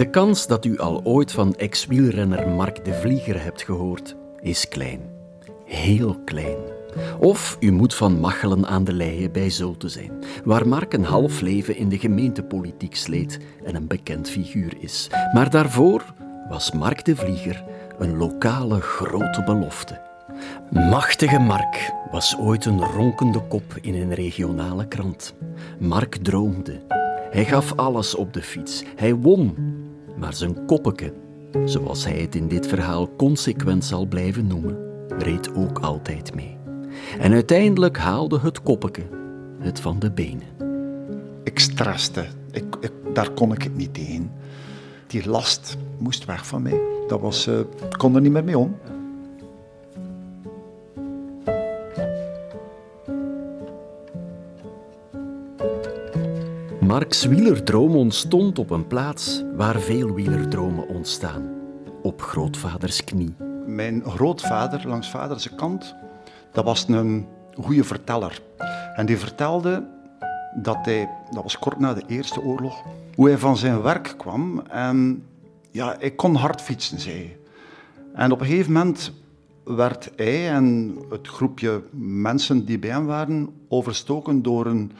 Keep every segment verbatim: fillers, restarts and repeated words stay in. De kans dat u al ooit van ex-wielrenner Mark de Vlieger hebt gehoord, is klein. Heel klein. Of u moet van Machelen aan de Leie bij Zulte zijn, waar Mark een half leven in de gemeentepolitiek sleet en een bekend figuur is. Maar daarvoor was Mark de Vlieger een lokale grote belofte. Machtige Mark was ooit een ronkende kop in een regionale krant. Mark droomde. Hij gaf alles op de fiets. Hij won. Maar zijn koppeke, zoals hij het in dit verhaal consequent zal blijven noemen, reed ook altijd mee. En uiteindelijk haalde het koppeke het van de benen. Ik straste. Ik, ik, daar kon ik het niet in. Die last moest weg van mij. Dat was, uh, ik kon er niet meer mee om. Marks wielerdroom ontstond op een plaats waar veel wielerdromen ontstaan. Op grootvaders knie. Mijn grootvader, langs vaders kant, dat was een goede verteller. En die vertelde dat hij, dat was kort na de Eerste Oorlog, hoe hij van zijn werk kwam. En ja, hij kon hard fietsen, zei hij. En op een gegeven moment werd hij en het groepje mensen die bij hem waren overstoken door een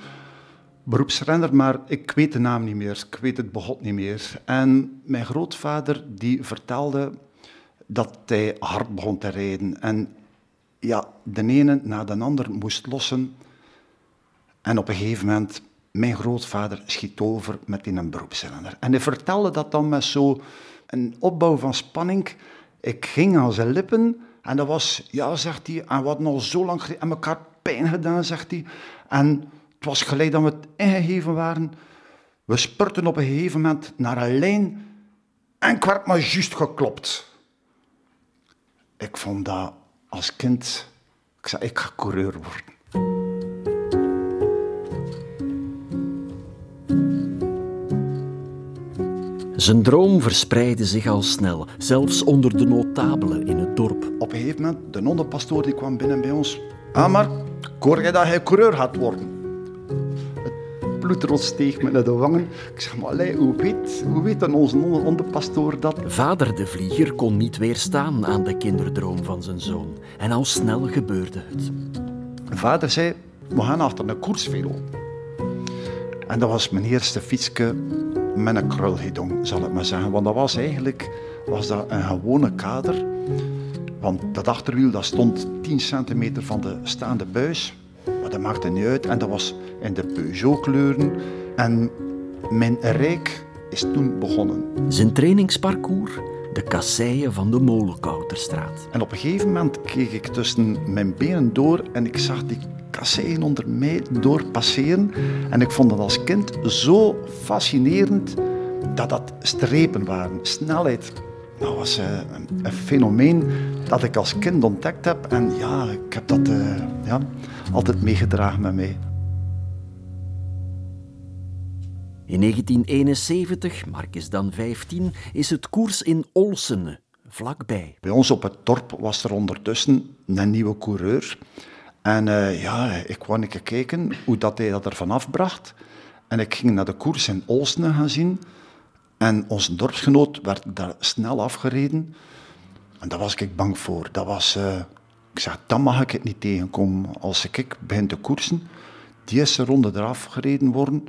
beroepsrenner, maar ik weet de naam niet meer, ik weet het begot niet meer. En mijn grootvader die vertelde dat hij hard begon te rijden. En ja, de ene na de ander moest lossen. En op een gegeven moment, mijn grootvader schiet over met in een beroepsrenner. En hij vertelde dat dan met zo'n opbouw van spanning. Ik ging aan zijn lippen en dat was, ja, zegt hij, en we hadden al zo lang gere- en elkaar pijn gedaan, zegt hij. En het was gelijk dat we het ingegeven waren. We spurten op een gegeven moment naar een lijn en ik werd maar juist geklopt. Ik vond dat als kind... Ik zei, ik ga coureur worden. Zijn droom verspreidde zich al snel, zelfs onder de notabelen in het dorp. Op een gegeven moment, de nonnenpastoor die kwam binnen bij ons. Ah, maar ik hoor jij dat hij coureur gaat worden? Bloedrood steeg me naar de wangen. Ik zeg maar, allee, hoe weet, hoe weet dan onze onderpastoor dat? Vader de Vlieger kon niet weerstaan aan de kinderdroom van zijn zoon. En al snel gebeurde het. Vader zei, we gaan achter een koersvelo. En dat was mijn eerste fietsje met een krulhidong, zal ik maar zeggen. Want dat was eigenlijk was dat een gewone kader. Want dat achterwiel dat stond tien centimeter van de staande buis. Maar dat maakte niet uit en dat was in de Peugeot-kleuren. En mijn rijk is toen begonnen. Zijn trainingsparcours, de kasseien van de Molenkouterstraat. En op een gegeven moment keek ik tussen mijn benen door en ik zag die kasseien onder mij doorpasseren. En ik vond dat als kind zo fascinerend dat dat strepen waren, snelheid. Dat was een, een fenomeen dat ik als kind ontdekt heb. En ja, ik heb dat uh, ja, altijd meegedragen met mij. In negentien eenenzeventig, Mark is dan vijftien, is het koers in Olsene, vlakbij. Bij ons op het dorp was er ondertussen een nieuwe coureur. En uh, ja, ik kwam even kijken hoe dat hij dat er vanaf bracht. En ik ging naar de koers in Olsene gaan zien. En onze dorpsgenoot werd daar snel afgereden. En daar was ik bang voor. Dat was, uh, ik zei, dan mag ik het niet tegenkomen. Als ik begin te koersen, die eerste ronde eraf gereden worden,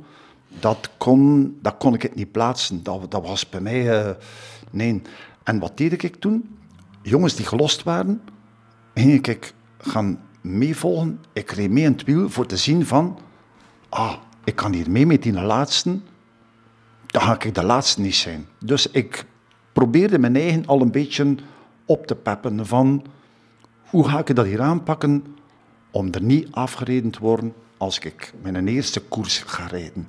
dat kon, dat kon ik het niet plaatsen. Dat, dat was bij mij, uh, nee. En wat deed ik toen? Jongens die gelost waren, ging ik gaan meevolgen. Ik reed mee in het wiel voor te zien van, ah, ik kan hier mee met die laatste. Dan ga ik de laatste niet zijn. Dus ik probeerde mijn eigen al een beetje op te peppen van hoe ga ik dat hier aanpakken om er niet afgereden te worden als ik mijn eerste koers ga rijden.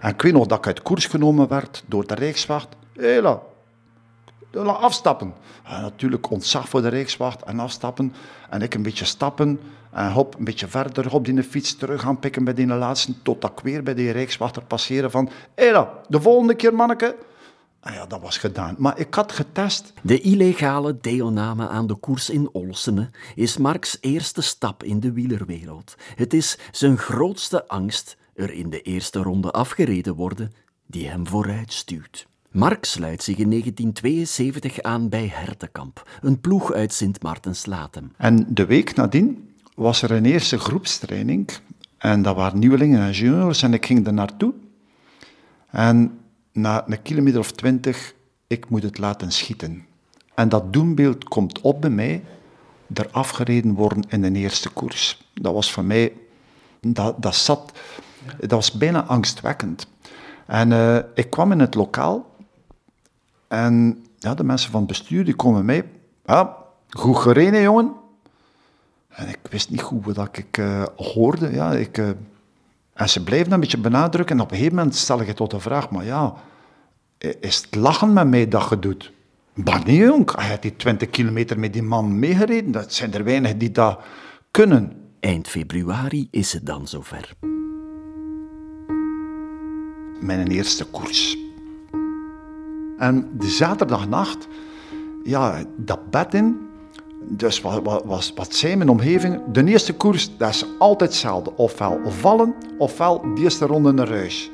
En ik weet nog dat ik uit koers genomen werd door de Rijkswacht. Hela, afstappen. En natuurlijk ontzag voor de Rijkswacht en afstappen. En ik een beetje stappen en hop, een beetje verder, hop die fiets terug gaan pikken bij die laatste, totdat ik weer bij die Rijkswachter passeren van hela, de volgende keer manneke. En ja, dat was gedaan. Maar ik had getest. De illegale deelname aan de koers in Olsene is Marks eerste stap in de wielerwereld. Het is zijn grootste angst er in de eerste ronde afgereden worden die hem vooruit stuwt. Mark sluit zich in negentien tweeënzeventig aan bij Hertekamp, een ploeg uit Sint-Martens-Latem. En de week nadien was er een eerste groepstraining en dat waren nieuwelingen en juniors en ik ging er naartoe. En na een kilometer of twintig, ik moet het laten schieten. En dat doembeeld komt op bij mij, er afgereden worden in de eerste koers. Dat was voor mij, dat, dat zat, dat was bijna angstwekkend. En uh, ik kwam in het lokaal en ja, de mensen van het bestuur die komen mee. Ja, goed gereden, jongen. En ik wist niet goed wat ik uh, hoorde. Ja, ik, uh, en ze blijven een beetje benadrukken. En op een gegeven moment stel ik het tot de vraag, maar ja, is het lachen met mij dat je doet? Maar nee, jong, hij had die twintig kilometer met die man meegereden. Dat zijn er weinig die dat kunnen. Eind februari is het dan zover. Mijn eerste koers. En de zaterdagnacht, ja, dat bed in. Dus wat, wat, wat zijn mijn omgevingen? De eerste koers, dat is altijd hetzelfde. Ofwel vallen, ofwel de eerste ronde naar huis.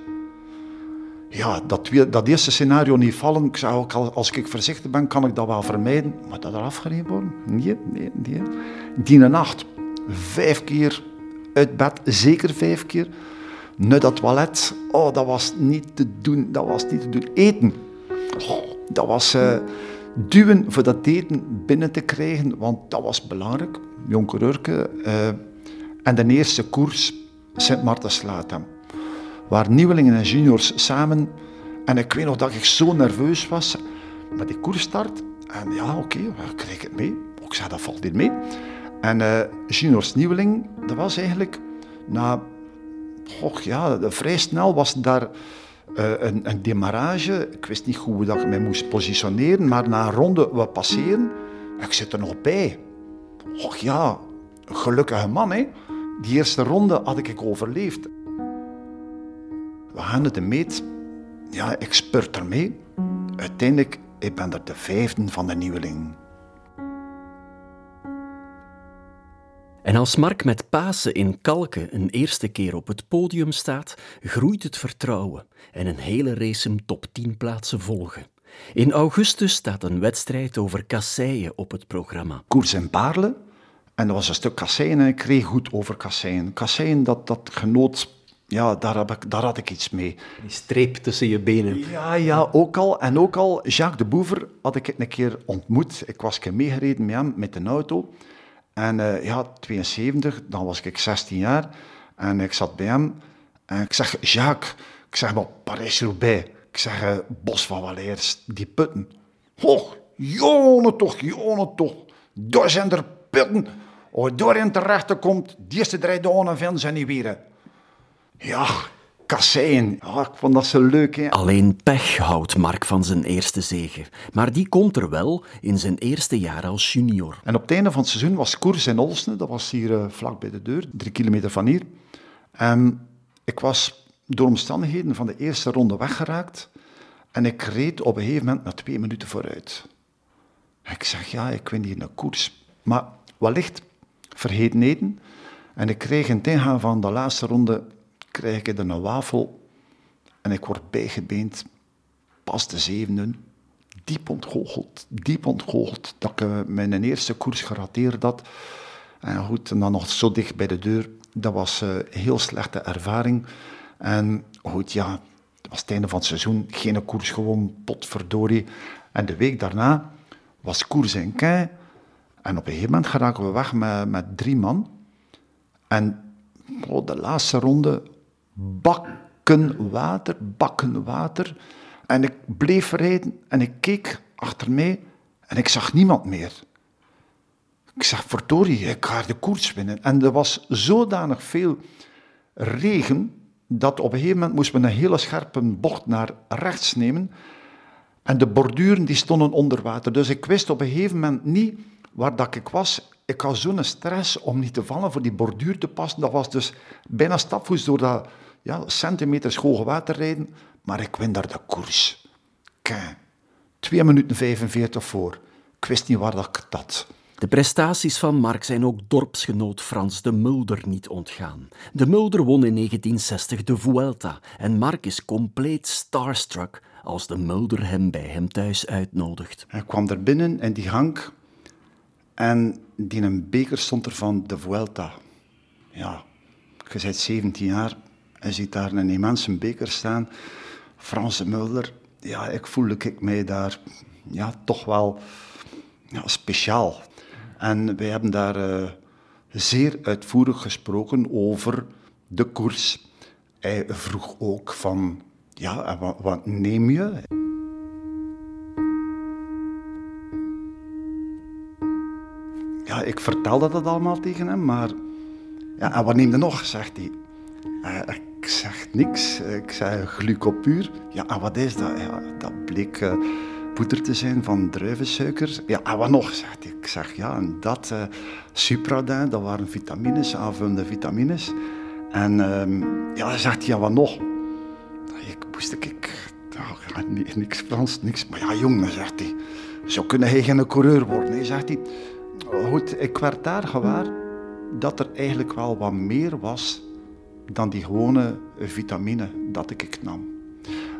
Ja, dat, dat eerste scenario niet vallen, ik zou ook, als ik voorzichtig ben, kan ik dat wel vermijden. Maar dat er afgereden worden? Nee, nee, nee. Die nacht, vijf keer uit bed, zeker vijf keer. Nu dat toilet, oh, dat was niet te doen, dat was niet te doen. Eten, oh, dat was uh, duwen voor dat eten binnen te krijgen, want dat was belangrijk. Jonkerurke. Uh, en de eerste koers, Sint-Martens-Latem. Waar nieuwelingen en juniors samen, en ik weet nog dat ik zo nerveus was met die koersstart. En ja, oké, okay, ik kreeg het mee. Ik zei, dat valt hier mee. En uh, juniors nieuweling, dat was eigenlijk na... Och ja, vrij snel was daar uh, een, een demarrage. Ik wist niet goed hoe dat ik mij moest positioneren, maar na een ronde we passeren. Ik zit er nog bij. Och ja, gelukkige man, hè. Die eerste ronde had ik overleefd. We gaan het de meet. Ja, ik spurt er mee. Uiteindelijk, ik ben er de vijfde van de nieuweling. En als Mark met Pasen in Kalken een eerste keer op het podium staat, groeit het vertrouwen en een hele race hem top tien plaatsen volgen. In augustus staat een wedstrijd over kasseien op het programma. Koers in Baarle, en dat was een stuk kasseien en ik kreeg goed over kasseien. Kasseien, dat, dat genoot, ja, daar, heb ik, daar had ik iets mee. Die streep tussen je benen. Ja, ja, ook al. En ook al, Jacques de Boever had ik een keer ontmoet. Ik was een keer meegereden met hem, met een auto. En uh, ja, tweeënzeventig, dan was ik zestien jaar en ik zat bij hem en ik zeg, Jacques, ik zeg maar Paris-Roubaix, ik zeg uh, Bos van Waleers, die putten. Och, jongen toch, jongen toch, daar zijn er putten. Als je daarin terecht komt, de eerste drie dagen van zijn niet weer. Ja, kasseien, ja, ik vond dat zo leuk. Hè. Alleen pech houdt Mark van zijn eerste zege. Maar die komt er wel in zijn eerste jaar als junior. En op het einde van het seizoen was koers in Olsene. Dat was hier uh, vlak bij de deur, drie kilometer van hier. En ik was door omstandigheden van de eerste ronde weggeraakt. En ik reed op een gegeven moment maar twee minuten vooruit. En ik zeg, ja, ik win hier een koers. Maar wellicht vergeten eten. En ik kreeg in het ingaan van de laatste ronde... krijg ik er een wafel en ik word bijgebeend, pas de zevende, diep ontgoocheld, diep ontgoocheld, dat ik mijn eerste koers gerateerd had. En goed, en dan nog zo dicht bij de deur, dat was een heel slechte ervaring. En goed, ja, het was het einde van het seizoen, geen koers gewoon, potverdorie. En de week daarna was koers in Kei en op een gegeven moment geraken we weg met, met drie man. En oh, de laatste ronde, bakken water, bakken water. En ik bleef rijden en ik keek achter mij en ik zag niemand meer. Ik zeg, verdorie, ik ga de koers winnen. En er was zodanig veel regen dat op een gegeven moment moesten we een hele scherpe bocht naar rechts nemen. En de borduren die stonden onder water. Dus ik wist op een gegeven moment niet waar dat ik was. Ik had zo'n stress om niet te vallen, voor die borduur te passen. Dat was dus bijna stapvoets door dat ja, centimeters hoge water rijden. Maar ik win daar de koers. Kijk, twee minuten vijfenveertig voor. Ik wist niet waar dat ik dat. De prestaties van Mark zijn ook dorpsgenoot Frans de Mulder niet ontgaan. De Mulder won in negentien zestig de Vuelta en Mark is compleet starstruck als de Mulder hem bij hem thuis uitnodigt. Hij kwam daar binnen in die hang en die een beker stond er van de Vuelta. Ja, je bent zeventien jaar en ziet daar een immense beker staan. Frans de Mulder, ja, ik voelde ik mij daar ja, toch wel ja, speciaal. En wij hebben daar uh, zeer uitvoerig gesproken over de koers. Hij vroeg ook van, ja, wat, wat neem je? Ja, ik vertelde dat allemaal tegen hem, maar... Ja, en wat neem je nog, zegt hij. Uh, ik zeg niks, ik zei glucopuur. Ja, en wat is dat? Ja, dat bleek uh, poeder te zijn van druivensuiker. Ja, en wat nog, zegt hij. Ik zeg, ja, en dat uh, Supradin, dat waren vitamines, aanvullende vitamines... En um, ja, dan zegt hij, ja, wat nog? Ik moest ik, ja, niks Frans, niks. Maar ja, jongen, zegt hij, zo kun hij geen coureur worden. Hè, zegt hij. Goed, ik werd daar gewaar dat er eigenlijk wel wat meer was dan die gewone vitamine dat ik, ik nam.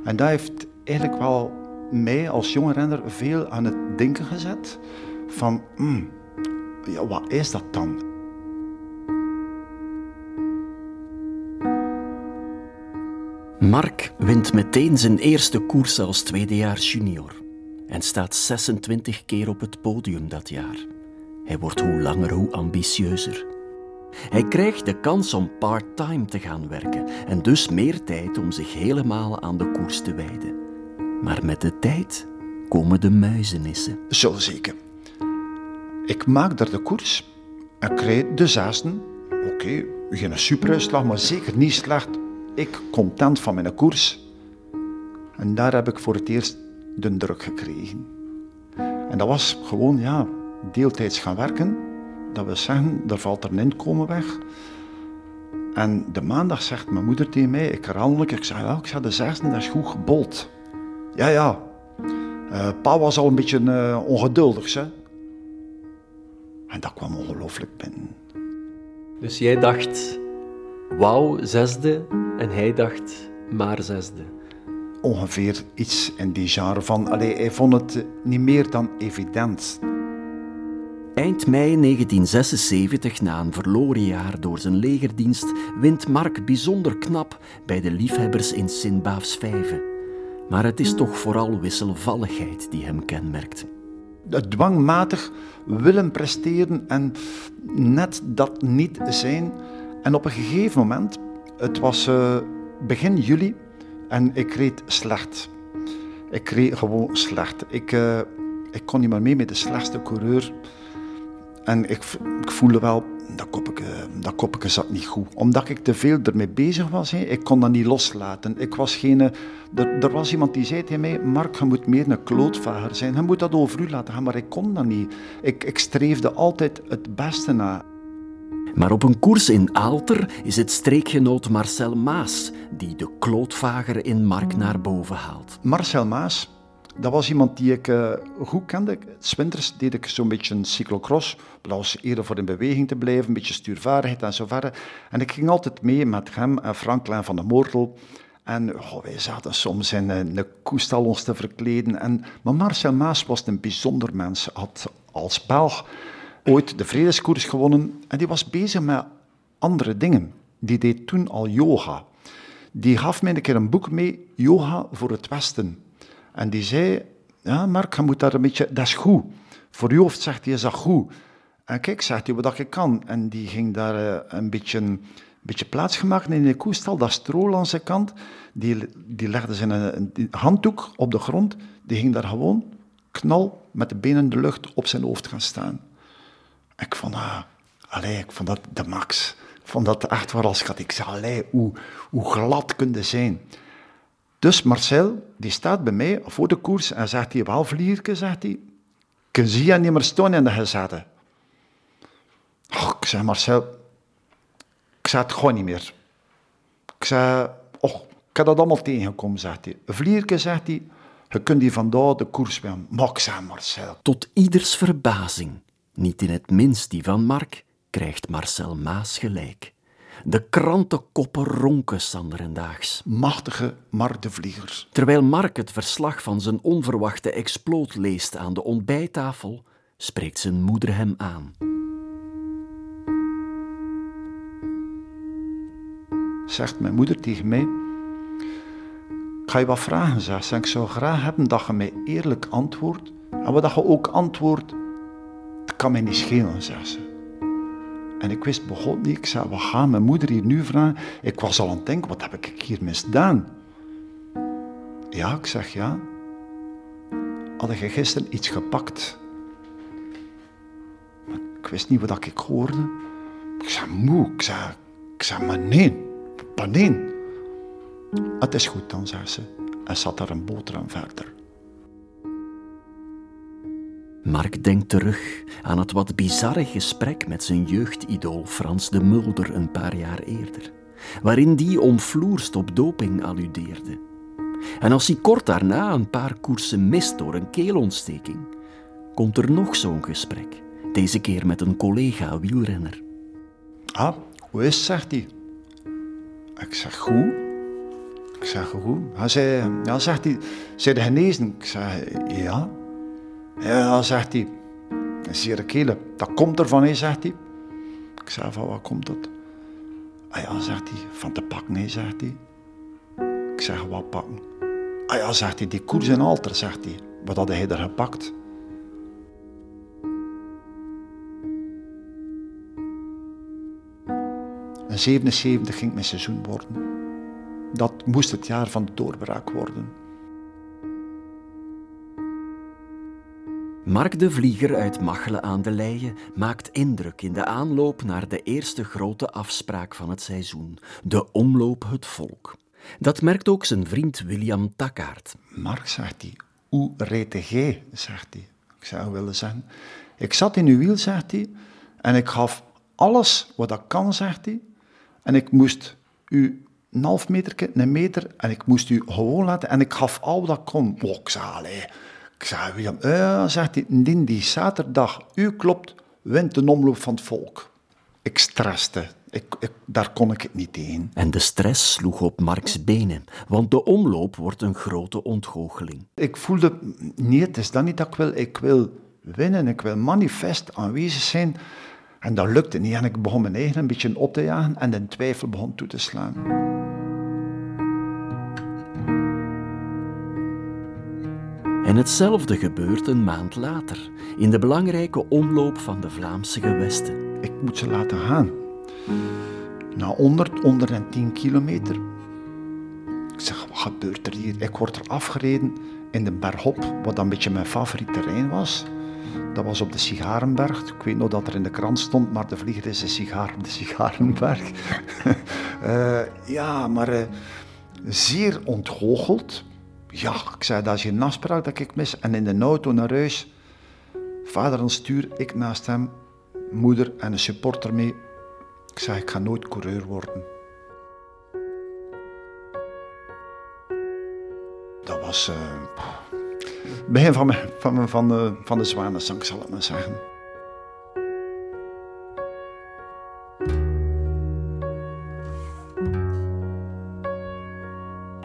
En dat heeft eigenlijk wel mij als jonge renner veel aan het denken gezet van, mm, ja, wat is dat dan? Mark wint meteen zijn eerste koers als tweedejaars junior en staat zesentwintig keer op het podium dat jaar. Hij wordt hoe langer hoe ambitieuzer. Hij krijgt de kans om part-time te gaan werken en dus meer tijd om zich helemaal aan de koers te wijden. Maar met de tijd komen de muizenissen. Zo zeker. Ik maak daar de koers en krijg de zaasten. Oké, okay, geen superuitslag, maar zeker niet slecht. Ik content van mijn koers. En daar heb ik voor het eerst de druk gekregen. En dat was gewoon, ja, deeltijds gaan werken. Dat wil zeggen, er valt er een inkomen weg. En de maandag zegt mijn moeder tegen mij, ik herhaaldelijk, ik zeg, ja, ik zeg de zesde, dat is goed gebold. Ja, ja. Uh, pa was al een beetje uh, ongeduldig, hè. En dat kwam ongelooflijk binnen. Dus jij dacht... Wauw, zesde. En hij dacht, maar zesde. Ongeveer iets in die genre van... Allee, hij vond het niet meer dan evident. Eind mei negentien zesenzeventig, na een verloren jaar door zijn legerdienst... wint Mark bijzonder knap bij de liefhebbers in Sint-Baafs-Vijve. Maar het is toch vooral wisselvalligheid die hem kenmerkt. Dwangmatig willen presteren en net dat niet zijn... En op een gegeven moment, het was uh, begin juli en ik reed slecht. Ik reed gewoon slecht. Ik, uh, ik kon niet meer mee met de slechtste coureur. En ik, ik voelde wel, dat koppeke, dat koppeke zat niet goed. Omdat ik te veel ermee bezig was, he, ik kon dat niet loslaten. Ik was geen, uh, er, er was iemand die zei tegen mij, Mark, je moet meer een klootvager zijn. Je moet dat over u laten gaan, maar ik kon dat niet. Ik, ik streefde altijd het beste na. Maar op een koers in Aalter is het streekgenoot Marcel Maes die de klootvager in Mark naar boven haalt. Marcel Maes, dat was iemand die ik uh, goed kende. 's Winters deed ik zo'n beetje een cyclocross. Dat was eerder voor in beweging te blijven, een beetje stuurvaardigheid en zo verder. En ik ging altijd mee met hem en Franklin van de Mortel. En oh, wij zaten soms in een koestal ons te verkleden. En, maar Marcel Maes was een bijzonder mens, had als Belg... ooit de vredeskoers gewonnen en die was bezig met andere dingen. Die deed toen al yoga. Die gaf mij een keer een boek mee, Yoga voor het Westen. En die zei, ja Mark, je moet daar een beetje, dat is goed. Voor je hoofd, zegt hij, is dat goed. En kijk, zegt hij, wat ik kan. En die ging daar een beetje, een beetje plaats gemaakt in de koestal, dat strool aan zijn kant. Die, die legde zijn een, een handdoek op de grond. Die ging daar gewoon knal met de benen in de lucht op zijn hoofd gaan staan. Ik vond, ah, allee, ik vond dat de max. Ik vond dat echt waar als schat. Ik zei, allee, hoe, hoe glad kun je zijn. Dus Marcel, die staat bij mij voor de koers en zegt hij, wel vlierke, zegt hij, kun je niet meer staan in de gezette. Oh, ik zei, Marcel, ik zei het gewoon niet meer. Ik zei, och, ik heb dat allemaal tegengekomen, zegt hij. Vlierke, zegt hij, je kunt hier vandaag de koers winnen. Maar ik zei, Marcel. Tot ieders verbazing. Niet in het minst die van Mark, krijgt Marcel Maes gelijk. De krantenkoppen ronken sanderendaags. Machtige Mark de Vlieger. Terwijl Mark het verslag van zijn onverwachte exploot leest aan de ontbijttafel, spreekt zijn moeder hem aan. Zegt mijn moeder tegen mij: ik ga je wat vragen, zegt. Ik zou graag hebben dat je mij eerlijk antwoordt. En wat je ook antwoordt, dat kan mij niet schelen, zegt ze. En ik wist begot niet. Ik zei: wat gaat mijn moeder hier nu vragen? Ik was al aan het denken: wat heb ik hier misdaan? Ja, ik zeg ja. Had je gisteren iets gepakt? Maar ik wist niet wat ik hoorde. Ik zei: moe. Ik zei, ik zei maar nee. Maar nee. Het is goed dan, zei ze. En zat er een boterham verder. Mark denkt terug aan het wat bizarre gesprek met zijn jeugdidool Frans de Mulder een paar jaar eerder, waarin die omfloerst op doping alludeerde. En als hij kort daarna een paar koersen mist door een keelontsteking, komt er nog zo'n gesprek, deze keer met een collega wielrenner. Ah, hoe is het, zegt hij. Ik zeg: goed. Ik zeg: goed. Hij zei: ja, zegt hij, zijn de genezen? Ik zeg: ja. Ja, zegt hij. Een zere kele. Dat komt ervan, hè, zegt hij. Ik zei: van waar komt dat? Ah ja, zegt hij. Van te pakken, hè, zegt hij. Ik zeg: wat pakken? Ah ja, zegt hij. Die koers in Aalter, zegt hij. Wat had hij er gepakt? In zevenenzeventig ging mijn seizoen worden. Dat moest het jaar van de doorbraak worden. Mark de Vlieger uit Machelen aan de Leie maakt indruk in de aanloop naar de eerste grote afspraak van het seizoen. De omloop het volk. Dat merkt ook zijn vriend William Takkaart. Mark, zegt hij, hoe reed jij, zegt hij. Ik zou willen zeggen, ik zat in uw wiel, zegt hij, en ik gaf alles wat dat kan, zegt hij. En ik moest u een half meter, een meter, en ik moest u gewoon laten. En ik gaf al wat dat kon. Oh, ik zei, allee. Ik zei: William, uh, zegt hij, indien die zaterdag u klopt, wint de omloop van het volk. Ik stresste. Ik, ik, daar kon ik het niet in. En de stress sloeg op Marks benen, want de omloop wordt een grote ontgoocheling. Ik voelde, nee, het is dat niet dat ik wil. Ik wil winnen, ik wil manifest aanwezig zijn. En dat lukte niet en ik begon mijn eigen een beetje op te jagen en de twijfel begon toe te slaan. En hetzelfde gebeurt een maand later, in de belangrijke omloop van de Vlaamse gewesten. Ik moet ze laten gaan. Na honderd, honderdtien kilometer. Ik zeg, wat gebeurt er hier? Ik word er afgereden in de bergop, wat een beetje mijn favoriet terrein was. Dat was op de Sigarenberg. Ik weet nog dat er in de krant stond, maar de Vlieger is een sigaar op de Sigarenberg. uh, ja, maar uh, zeer ontgoocheld. Ja, ik zei, dat is een afspraak dat ik mis. En in de auto naar huis, vader aan stuur, ik naast hem, moeder en een supporter mee. Ik zei, ik ga nooit coureur worden. Dat was... Uh, begin van, mijn, van, mijn, van de, van de zwanenzang, zal ik maar zeggen.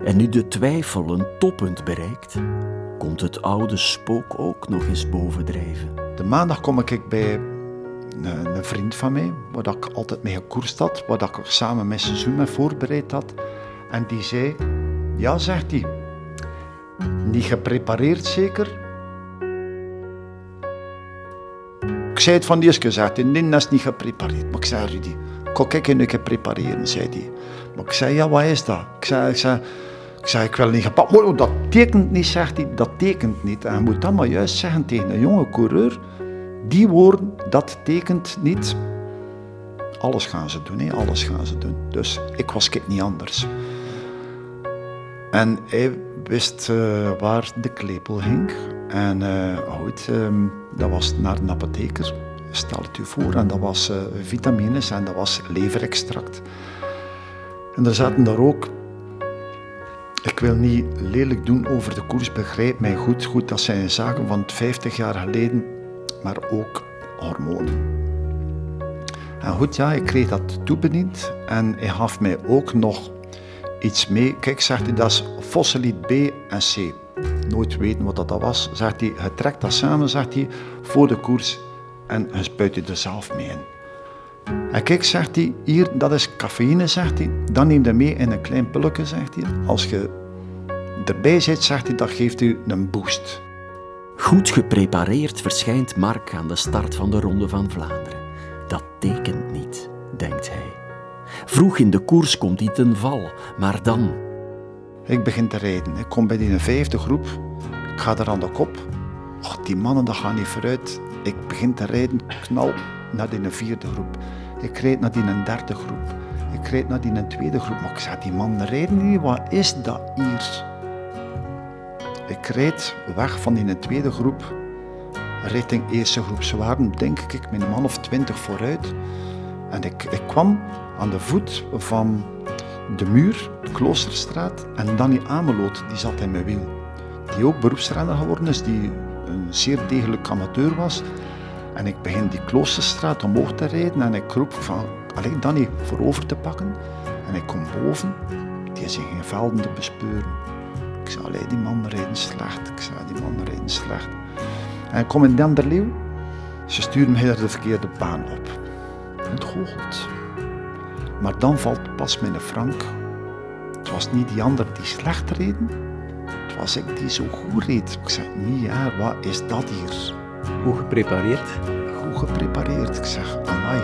En nu de twijfel een toppunt bereikt, komt het oude spook ook nog eens bovendrijven. De maandag kom ik bij een, een vriend van mij, waar ik altijd mee gekoerst had, waar ik samen mijn seizoen mee voorbereid had. En die zei, ja, zegt hij, niet geprepareerd zeker? Ik zei het van de eerste keer, zegt hij, nee, dat is niet geprepareerd. Maar ik zei, Rudy, kijk, ik kan je prepareren, zei hij. Maar ik zei, ja, wat is dat? Ik zei, ik, zei, ik, zei, ik wil niet gepakt. Oh, dat tekent niet, zegt hij, dat tekent niet. En je moet dat maar juist zeggen tegen een jonge coureur. Die woorden, dat tekent niet. Alles gaan ze doen, hè? Alles gaan ze doen. Dus ik was kijk niet anders. En hij wist uh, waar de klepel hing. En uh, goed, um, dat was naar de apotheker. Stel het u voor. En dat was uh, vitamines en dat was leverextract. En er zaten daar ook... Ik wil niet lelijk doen over de koers, begrijp mij goed. Goed, dat zijn zaken van vijftig jaar geleden, maar ook hormonen. En goed, ja, ik kreeg dat toebediend en hij gaf mij ook nog iets mee. Kijk, zegt hij, dat is fossiliet B en C. Nooit weten wat dat was. Zegt hij, je trekt dat samen, zegt hij, voor de koers en je spuit je er zelf mee in. En kijk, zegt hij, hier, dat is cafeïne, zegt hij. Dan neem je mee in een klein pulkje, zegt hij. Als je erbij zit, zegt hij, dat geeft u een boost. Goed geprepareerd verschijnt Mark aan de start van de Ronde van Vlaanderen. Dat tekent niet, denkt hij. Vroeg in de koers komt hij ten val, maar dan... Ik begin te rijden. Ik kom bij die vijfde groep. Ik ga er aan de kop. Och, die mannen dat gaan niet vooruit. Ik begin te rijden, knal, naar die vierde groep. Ik rijd naar die derde groep. Ik rijd naar die tweede groep. Maar ik zeg, die mannen rijden niet. Wat is dat hier? Ik rijd weg van die tweede groep richting eerste groep. Ze waren, denk ik, mijn man of twintig vooruit. En ik, ik kwam aan de voet van de muur, de Kloosterstraat, en Danny Ameloot, die zat in mijn wiel. Die ook beroepsrenner geworden is, die een zeer degelijk amateur was. En ik begin die Kloosterstraat omhoog te rijden en ik roep van, allee, Danny, voorover te pakken. En ik kom boven, die zijn geen velden te bespeuren. Ik zei, allee, die man rijden slecht. Ik zei, die man rijden slecht. En ik kom in Denderleeuw, ze sturen mij naar de verkeerde baan op. Het goochelt. Maar dan valt pas mijn Frank. Het was niet die ander die slecht reed. Het was ik die zo goed reed. Ik zeg, nee ja, wat is dat hier? Goed geprepareerd. Goed geprepareerd. Ik zeg, amai.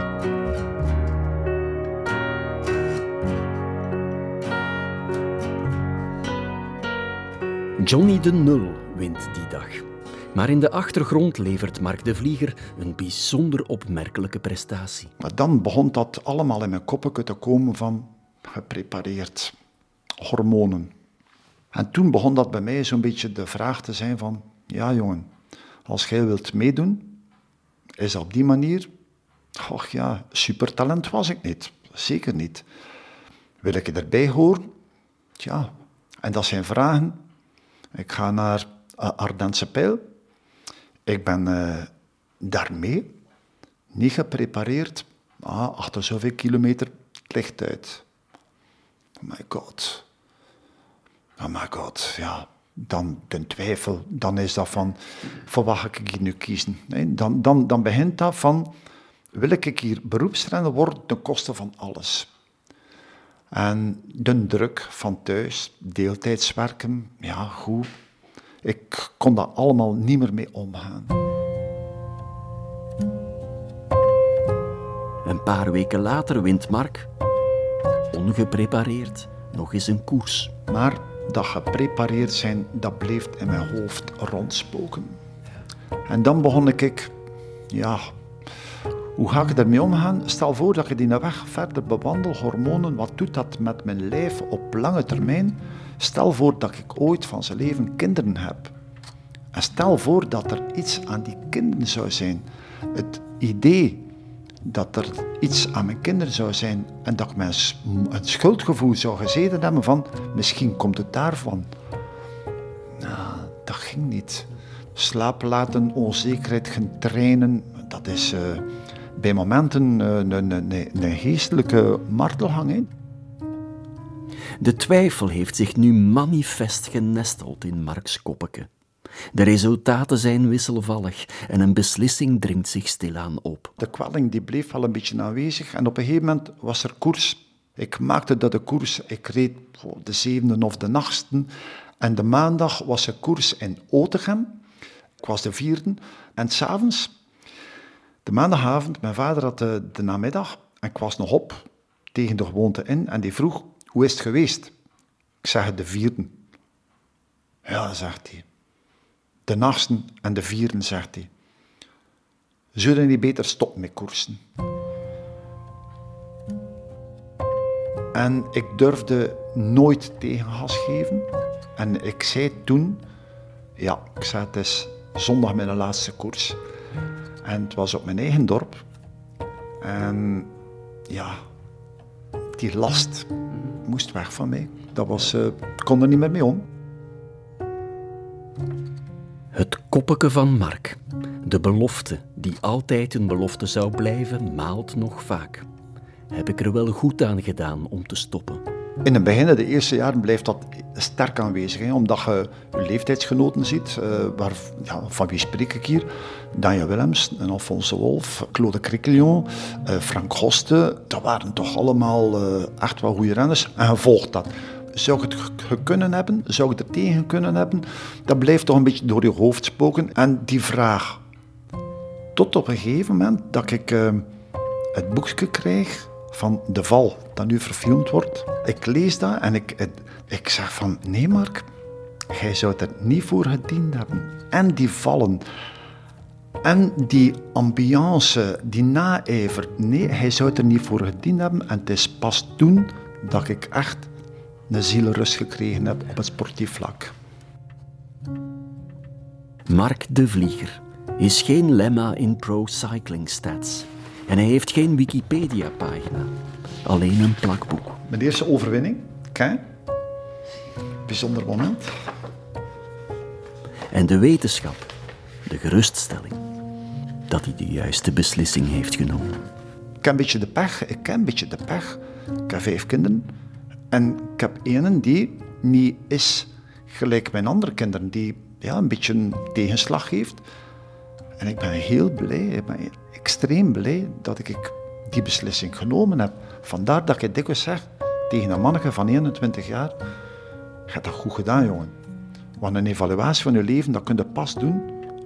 Johnny de Nul wint die dag. Maar in de achtergrond levert Mark de Vlieger een bijzonder opmerkelijke prestatie. Maar dan begon dat allemaal in mijn koppetje te komen van geprepareerd, hormonen. En toen begon dat bij mij zo'n beetje de vraag te zijn van, ja jongen, als jij wilt meedoen, is dat op die manier? Och ja, supertalent was ik niet, zeker niet. Wil ik erbij horen? Tja, en dat zijn vragen. Ik ga naar uh, Ardense Pijl. Ik ben uh, daarmee niet geprepareerd. Ah, achter zoveel kilometer, het licht uit. Oh my god. Oh my god, ja. Dan de twijfel, dan is dat van, voor wat ga ik hier nu kiezen? Nee, dan, dan, dan begint dat van, wil ik hier beroepsrenner worden ten koste van alles? En de druk van thuis, deeltijdswerken, ja, goed. Ik kon daar allemaal niet meer mee omgaan. Een paar weken later wint Mark, ongeprepareerd, nog eens een koers. Maar dat geprepareerd zijn, dat bleef in mijn hoofd rondspoken. En dan begon ik, ja, hoe ga ik ermee omgaan? Stel voor dat ik die weg verder bewandel, hormonen, wat doet dat met mijn lijf op lange termijn? Stel voor dat ik ooit van zijn leven kinderen heb. En stel voor dat er iets aan die kinderen zou zijn. Het idee dat er iets aan mijn kinderen zou zijn en dat ik mijn schuldgevoel zou gezeten hebben van misschien komt het daarvan. Nou, dat ging niet. Slaap laten, onzekerheid gaan trainen, dat is uh, bij momenten uh, een, een, een, een geestelijke martelgang in. De twijfel heeft zich nu manifest genesteld in Marks koppeke. De resultaten zijn wisselvallig en een beslissing dringt zich stilaan op. De kwelling die bleef al een beetje aanwezig en op een gegeven moment was er koers. Ik maakte dat de koers, ik reed de zevende of de nachtste en de maandag was er koers in Otegem. Ik was de vierde en 's avonds, de maandagavond, mijn vader had de, de namiddag en ik was nog op tegen de gewoonte in en die vroeg, hoe is het geweest? Ik zeg, de vierde. Ja, zegt hij. De nachtste en de vierde, zegt hij. Zullen die beter stoppen met koersen? En ik durfde nooit tegengas geven. En ik zei toen, ja, ik zei, het is zondag mijn laatste koers. En het was op mijn eigen dorp. En ja, die last moest weg van mij. Dat was, uh, kon er niet meer mee om. Het koppeke van Mark. De belofte, die altijd een belofte zou blijven, maalt nog vaak. Heb ik er wel goed aan gedaan om te stoppen? In het begin, de eerste jaren, blijft dat sterk aanwezig. Hè? Omdat je je leeftijdsgenoten ziet, uh, waar, ja, van wie spreek ik hier? Daniel Willems, Alphonse Wolf, Claude Criquelon, uh, Frank Hoste. Dat waren toch allemaal uh, echt wel goede renners. En je volgt dat. Zou ik het kunnen hebben? Zou ik er tegen kunnen hebben? Dat blijft toch een beetje door je hoofd spoken. En die vraag, tot op een gegeven moment dat ik uh, het boekje krijg van De Val, dat nu verfilmd wordt. Ik lees dat en ik, ik, ik zeg van, nee Mark, jij zou het er niet voor gediend hebben. En die vallen, en die ambiance, die naijver, nee, hij zou het er niet voor gediend hebben. En het is pas toen dat ik echt een zielenrust gekregen heb op het sportief vlak. Mark de Vlieger is geen lemma in pro cycling stats. En hij heeft geen Wikipedia-pagina, alleen een plakboek. Mijn eerste overwinning, Kei. Bijzonder moment. En de wetenschap, de geruststelling, dat hij de juiste beslissing heeft genomen. Ik heb een beetje de pech, ik heb een beetje de pech. Ik heb vijf kinderen en ik heb één die niet is gelijk mijn andere kinderen, die ja, een beetje een tegenslag heeft. En ik ben heel blij, ik ben extreem blij dat ik die beslissing genomen heb. Vandaar dat ik dikwijls zeg tegen een mannetje van eenentwintig jaar, je hebt dat goed gedaan, jongen. Want een evaluatie van je leven, dat kun je pas doen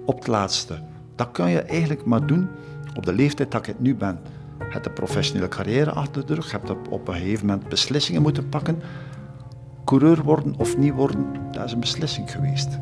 op het laatste. Dat kun je eigenlijk maar doen op de leeftijd dat ik nu ben. Je hebt een professionele carrière achter de rug, je hebt op een gegeven moment beslissingen moeten pakken. Coureur worden of niet worden, dat is een beslissing geweest.